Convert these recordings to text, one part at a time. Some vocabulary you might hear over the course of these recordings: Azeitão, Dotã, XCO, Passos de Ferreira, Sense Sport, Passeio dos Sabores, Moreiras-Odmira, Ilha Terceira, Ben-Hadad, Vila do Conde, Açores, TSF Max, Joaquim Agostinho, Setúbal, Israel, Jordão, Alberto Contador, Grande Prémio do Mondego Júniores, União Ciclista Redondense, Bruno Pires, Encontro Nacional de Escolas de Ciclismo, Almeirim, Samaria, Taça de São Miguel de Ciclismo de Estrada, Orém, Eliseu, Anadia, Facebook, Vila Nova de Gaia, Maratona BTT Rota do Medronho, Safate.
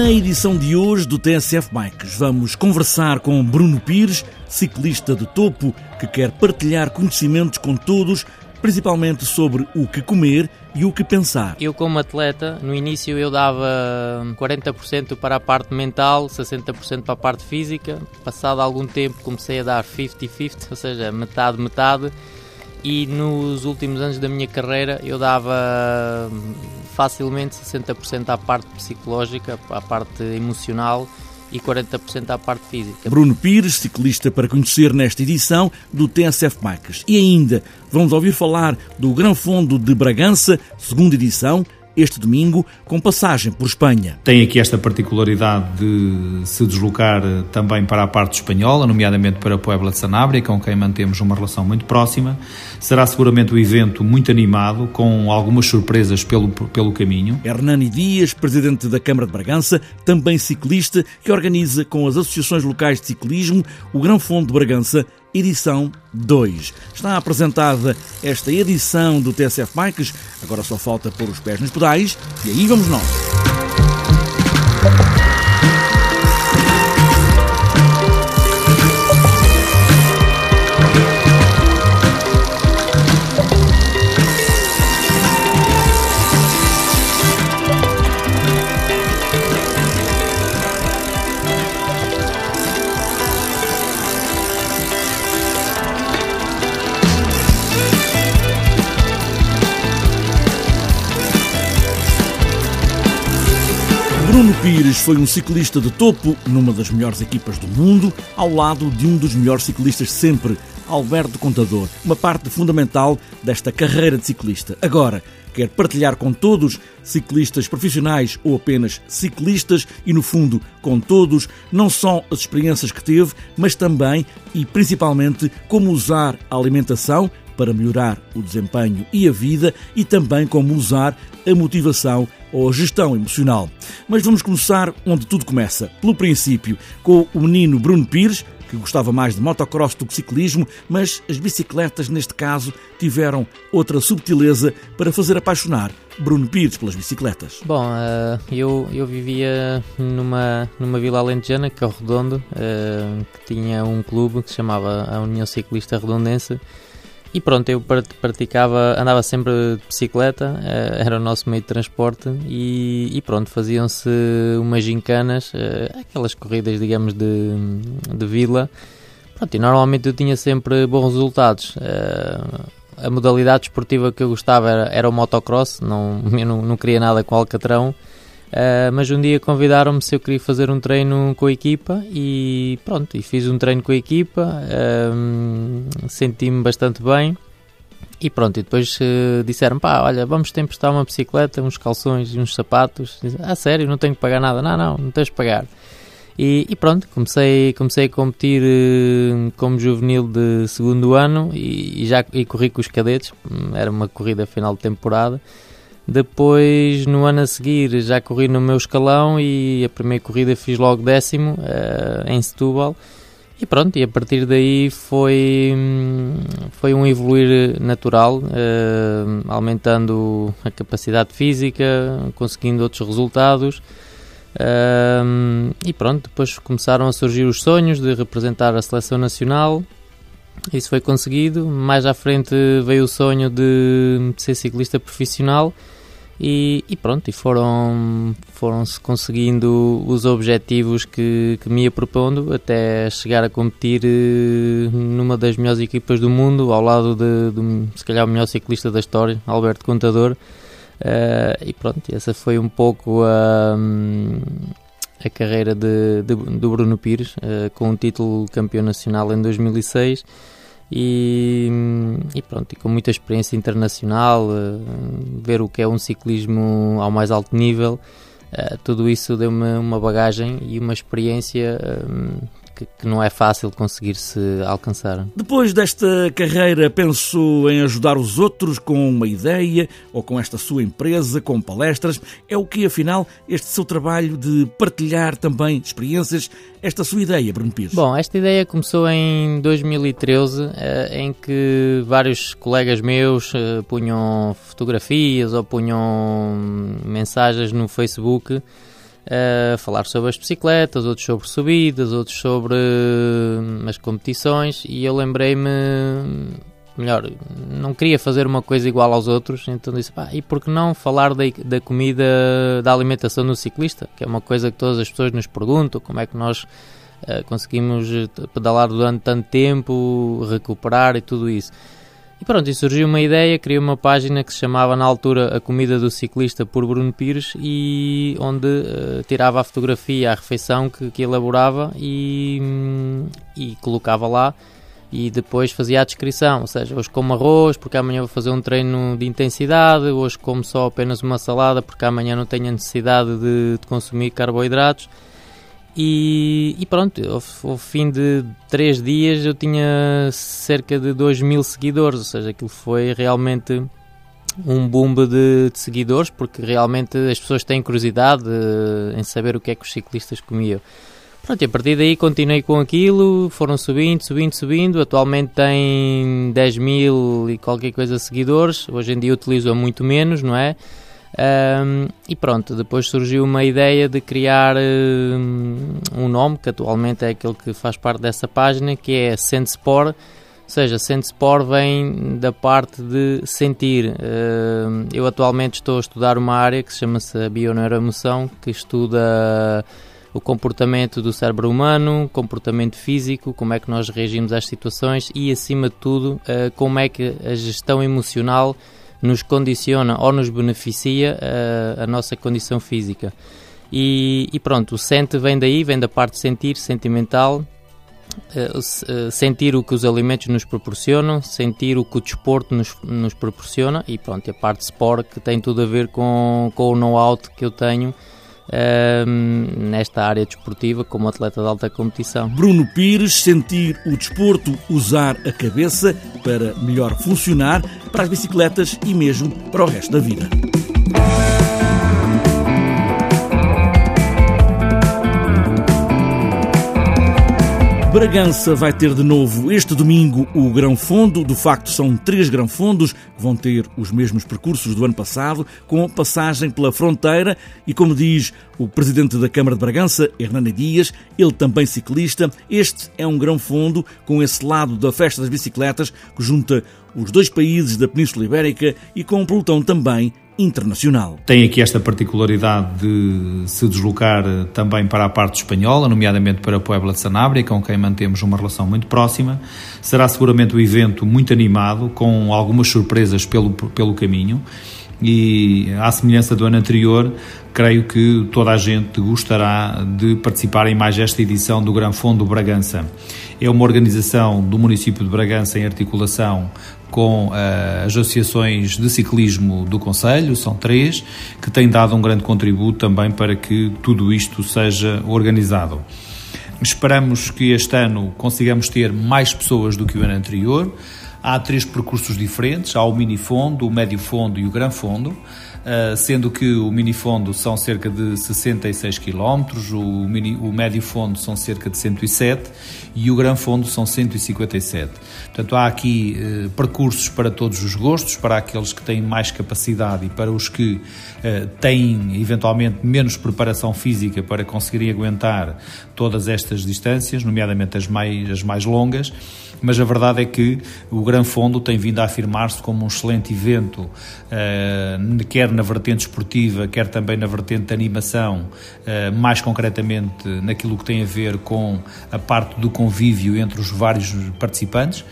Na edição de hoje do TSF Max, vamos conversar com Bruno Pires, ciclista de topo, que quer partilhar conhecimentos com todos, principalmente sobre o que comer e o que pensar. Eu, como atleta, no início eu dava 40% para a parte mental, 60% para a parte física. Passado algum tempo comecei a dar 50-50, ou seja, metade-metade. E nos últimos anos da minha carreira eu dava facilmente 60% à parte psicológica, à parte emocional e 40% à parte física. Bruno Pires, ciclista para conhecer nesta edição do TSF Max. E ainda vamos ouvir falar do Gran Fondo de Bragança, segunda edição, este domingo, com passagem por Espanha. Tem aqui esta particularidade de se deslocar também para a parte espanhola, nomeadamente para Puebla de Sanabria, com quem mantemos uma relação muito próxima. Será seguramente um evento muito animado, com algumas surpresas pelo caminho. Hernani Dias, presidente da Câmara de Bragança, também ciclista, que organiza com as associações locais de ciclismo o Gran Fondo de Bragança, edição 2. Está apresentada esta edição do TSF Max, agora só falta pôr os pés nos pedais e aí vamos nós. Bruno Pires foi um ciclista de topo numa das melhores equipas do mundo, ao lado de um dos melhores ciclistas sempre, Alberto Contador, uma parte fundamental desta carreira de ciclista. Agora, quer partilhar com todos, ciclistas profissionais ou apenas ciclistas, e no fundo com todos, não só as experiências que teve, mas também e principalmente como usar a alimentação para melhorar o desempenho e a vida, e também como usar a motivação ou a gestão emocional. Mas vamos começar onde tudo começa, pelo princípio, com o menino Bruno Pires, que gostava mais de motocross do que ciclismo, mas as bicicletas, neste caso, tiveram outra subtileza para fazer apaixonar Bruno Pires pelas bicicletas. Bom, eu vivia numa vila alentejana, que é o Redondo, que tinha um clube que se chamava a União Ciclista Redondense. E pronto, eu andava sempre de bicicleta, era o nosso meio de transporte, e pronto, faziam-se umas gincanas, aquelas corridas, digamos, de vila. Pronto, e normalmente eu tinha sempre bons resultados. A modalidade esportiva que eu gostava era o motocross, eu não queria nada com alcatrão. Mas um dia convidaram-me se eu queria fazer um treino com a equipa e pronto, e fiz um treino com a equipa, senti-me bastante bem e pronto, e depois disseram-me, olha, vamos te emprestar uma bicicleta, uns calções e uns sapatos. Dizem, sério, não tenho que pagar nada? Não tens de pagar. E pronto, comecei a competir como juvenil de segundo ano e corri com os cadetes, era uma corrida final de temporada. Depois, no ano a seguir, já corri no meu escalão e a primeira corrida fiz logo 10º em Setúbal. E pronto, e a partir daí foi um evoluir natural, aumentando a capacidade física, conseguindo outros resultados. E pronto, depois começaram a surgir os sonhos de representar a seleção nacional. Isso foi conseguido. Mais à frente veio o sonho de ser ciclista profissional e pronto, e foram-se conseguindo os objetivos que me ia propondo até chegar a competir numa das melhores equipas do mundo, ao lado de se calhar o melhor ciclista da história, Alberto Contador. E pronto, essa foi um pouco a carreira do Bruno Pires, com o título campeão nacional em 2006 e pronto, e com muita experiência internacional, ver o que é um ciclismo ao mais alto nível, tudo isso deu-me uma bagagem e uma experiência que não é fácil conseguir-se alcançar. Depois desta carreira, pensou em ajudar os outros com uma ideia ou com esta sua empresa, com palestras? É o que, afinal, este seu trabalho de partilhar também experiências, esta sua ideia, Bruno Pires? Bom, esta ideia começou em 2013, em que vários colegas meus punham fotografias ou punham mensagens no Facebook falar sobre as bicicletas, outros sobre subidas, outros sobre as competições, e eu lembrei-me, melhor, não queria fazer uma coisa igual aos outros, então disse, pá, e por que não falar da comida, da alimentação do ciclista, que é uma coisa que todas as pessoas nos perguntam, como é que nós conseguimos pedalar durante tanto tempo, recuperar e tudo isso. E pronto, e surgiu uma ideia, criei uma página que se chamava na altura A Comida do Ciclista por Bruno Pires, e onde tirava a fotografia, a refeição que elaborava e colocava lá, e depois fazia a descrição, ou seja, hoje como arroz porque amanhã vou fazer um treino de intensidade, hoje como só apenas uma salada porque amanhã não tenho a necessidade de consumir carboidratos. E pronto, ao fim de 3 dias eu tinha cerca de 2.000 seguidores, ou seja, aquilo foi realmente um boom de seguidores, porque realmente as pessoas têm curiosidade em saber o que os ciclistas comiam. Pronto, e a partir daí continuei com aquilo, foram subindo, atualmente tem 10.000 e qualquer coisa seguidores, hoje em dia utilizo-a muito menos, não é? E pronto, depois surgiu uma ideia de criar um nome que atualmente é aquele que faz parte dessa página, que é Sense Sport, ou seja, Sense Sport vem da parte de sentir. Eu atualmente estou a estudar uma área que se chama-se bioneuroemoção, que estuda o comportamento do cérebro humano, comportamento físico, como é que nós reagimos às situações e, acima de tudo, como é que a gestão emocional nos condiciona ou nos beneficia a nossa condição física. E pronto, o sente vem daí, vem da parte de sentir, sentimental, sentir o que os alimentos nos proporcionam, sentir o que o desporto nos proporciona, e pronto, a parte de sport que tem tudo a ver com o know-how que eu tenho nesta área desportiva como atleta de alta competição. Bruno Pires, sentir o desporto, usar a cabeça para melhor funcionar, para as bicicletas e mesmo para o resto da vida. Bragança vai ter de novo este domingo o Gran Fondo. De facto, são 3 Gran Fondos que vão ter os mesmos percursos do ano passado, com passagem pela fronteira, e como diz o presidente da Câmara de Bragança, Hernani Dias, ele também ciclista, este é um Gran Fondo com esse lado da festa das bicicletas que junta os 2 países da Península Ibérica e com um pelotão também internacional. Tem aqui esta particularidade de se deslocar também para a parte espanhola, nomeadamente para Puebla de Sanabria, com quem mantemos uma relação muito próxima. Será seguramente um evento muito animado, com algumas surpresas pelo caminho, e à semelhança do ano anterior, creio que toda a gente gostará de participar em mais esta edição do Gran Fondo de Bragança. É uma organização do município de Bragança em articulação com as associações de ciclismo do concelho, são 3, que têm dado um grande contributo também para que tudo isto seja organizado. Esperamos que este ano consigamos ter mais pessoas do que o ano anterior. Há 3 percursos diferentes, há o minifondo, o médio fondo e o gran fondo, sendo que o minifondo são cerca de 66 km, o médio fondo são cerca de 107 e o gran fondo são 157. Portanto, há aqui percursos para todos os gostos, para aqueles que têm mais capacidade e para os que têm eventualmente menos preparação física para conseguirem aguentar todas estas distâncias, nomeadamente as mais longas, mas a verdade é que o Gran Fondo tem vindo a afirmar-se como um excelente evento, quer na vertente esportiva, quer também na vertente de animação, mais concretamente naquilo que tem a ver com a parte do convívio entre os vários participantes,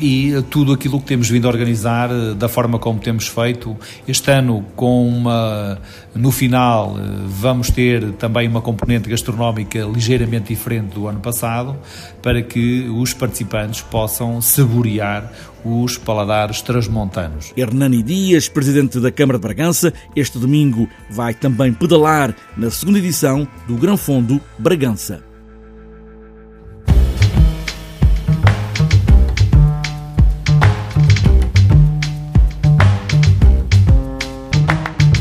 e tudo aquilo que temos vindo a organizar da forma como temos feito. Este ano, no final, vamos ter também uma componente gastronómica ligeiramente diferente do ano passado, para que os participantes possam saborear os paladares transmontanos. Hernani Dias, presidente da Câmara de Bragança, este domingo vai também pedalar na segunda edição do Gran Fondo Bragança.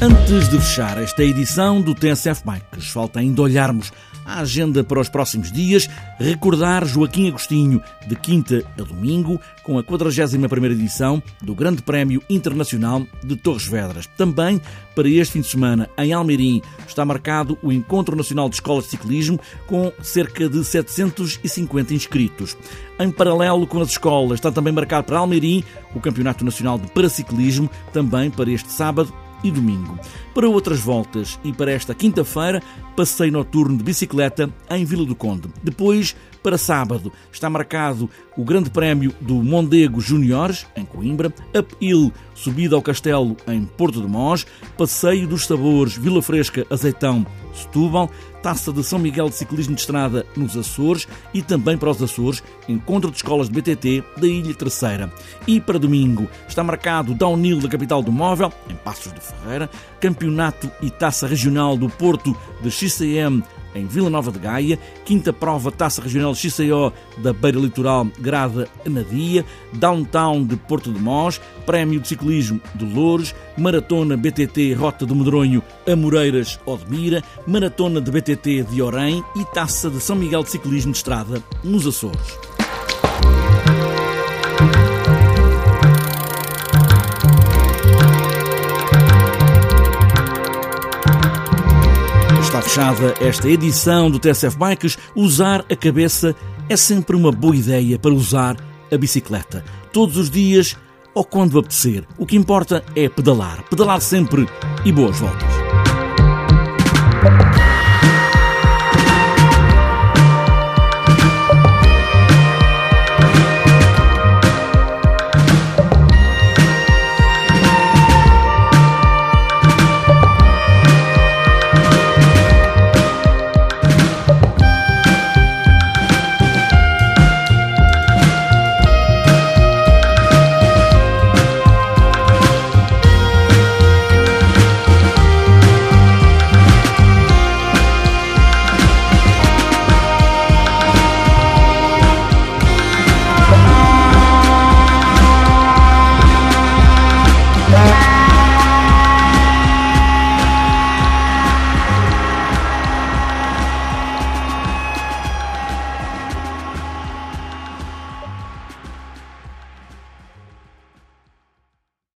Antes de fechar esta edição do TSF Max, falta ainda olharmos a agenda para os próximos dias, recordar Joaquim Agostinho, de quinta a domingo, com a 41ª edição do Grande Prémio Internacional de Torres Vedras. Também, para este fim de semana, em Almeirim, está marcado o Encontro Nacional de Escolas de Ciclismo, com cerca de 750 inscritos. Em paralelo com as escolas, está também marcado para Almeirim o Campeonato Nacional de Paraciclismo, também para este sábado e domingo. Para outras voltas e para esta quinta-feira, passeio noturno de bicicleta em Vila do Conde. Depois, para sábado, está marcado o Grande Prémio do Mondego Júniores, em Coimbra, Uphill, subida ao castelo, em Porto de Mós, Passeio dos Sabores, Vila Fresca, Azeitão, Setúbal, Taça de São Miguel de Ciclismo de Estrada, nos Açores, e também para os Açores, Encontro de Escolas de BTT da Ilha Terceira. E para domingo, está marcado Downhill da capital do móvel, em Passos de Ferreira, Campeonato e Taça Regional do Porto de XCM, em Vila Nova de Gaia, quinta prova Taça Regional XCO da Beira Litoral, grada Anadia, Downtown de Porto de Mós, Prémio de Ciclismo de Louros, Maratona BTT Rota do Medronho a Moreiras-Odmira, Maratona de BTT de Orém e Taça de São Miguel de Ciclismo de Estrada nos Açores. Está fechada esta edição do TSF Bikes. Usar a cabeça é sempre uma boa ideia para usar a bicicleta. Todos os dias ou quando apetecer. O que importa é pedalar. Pedalar sempre e boas voltas.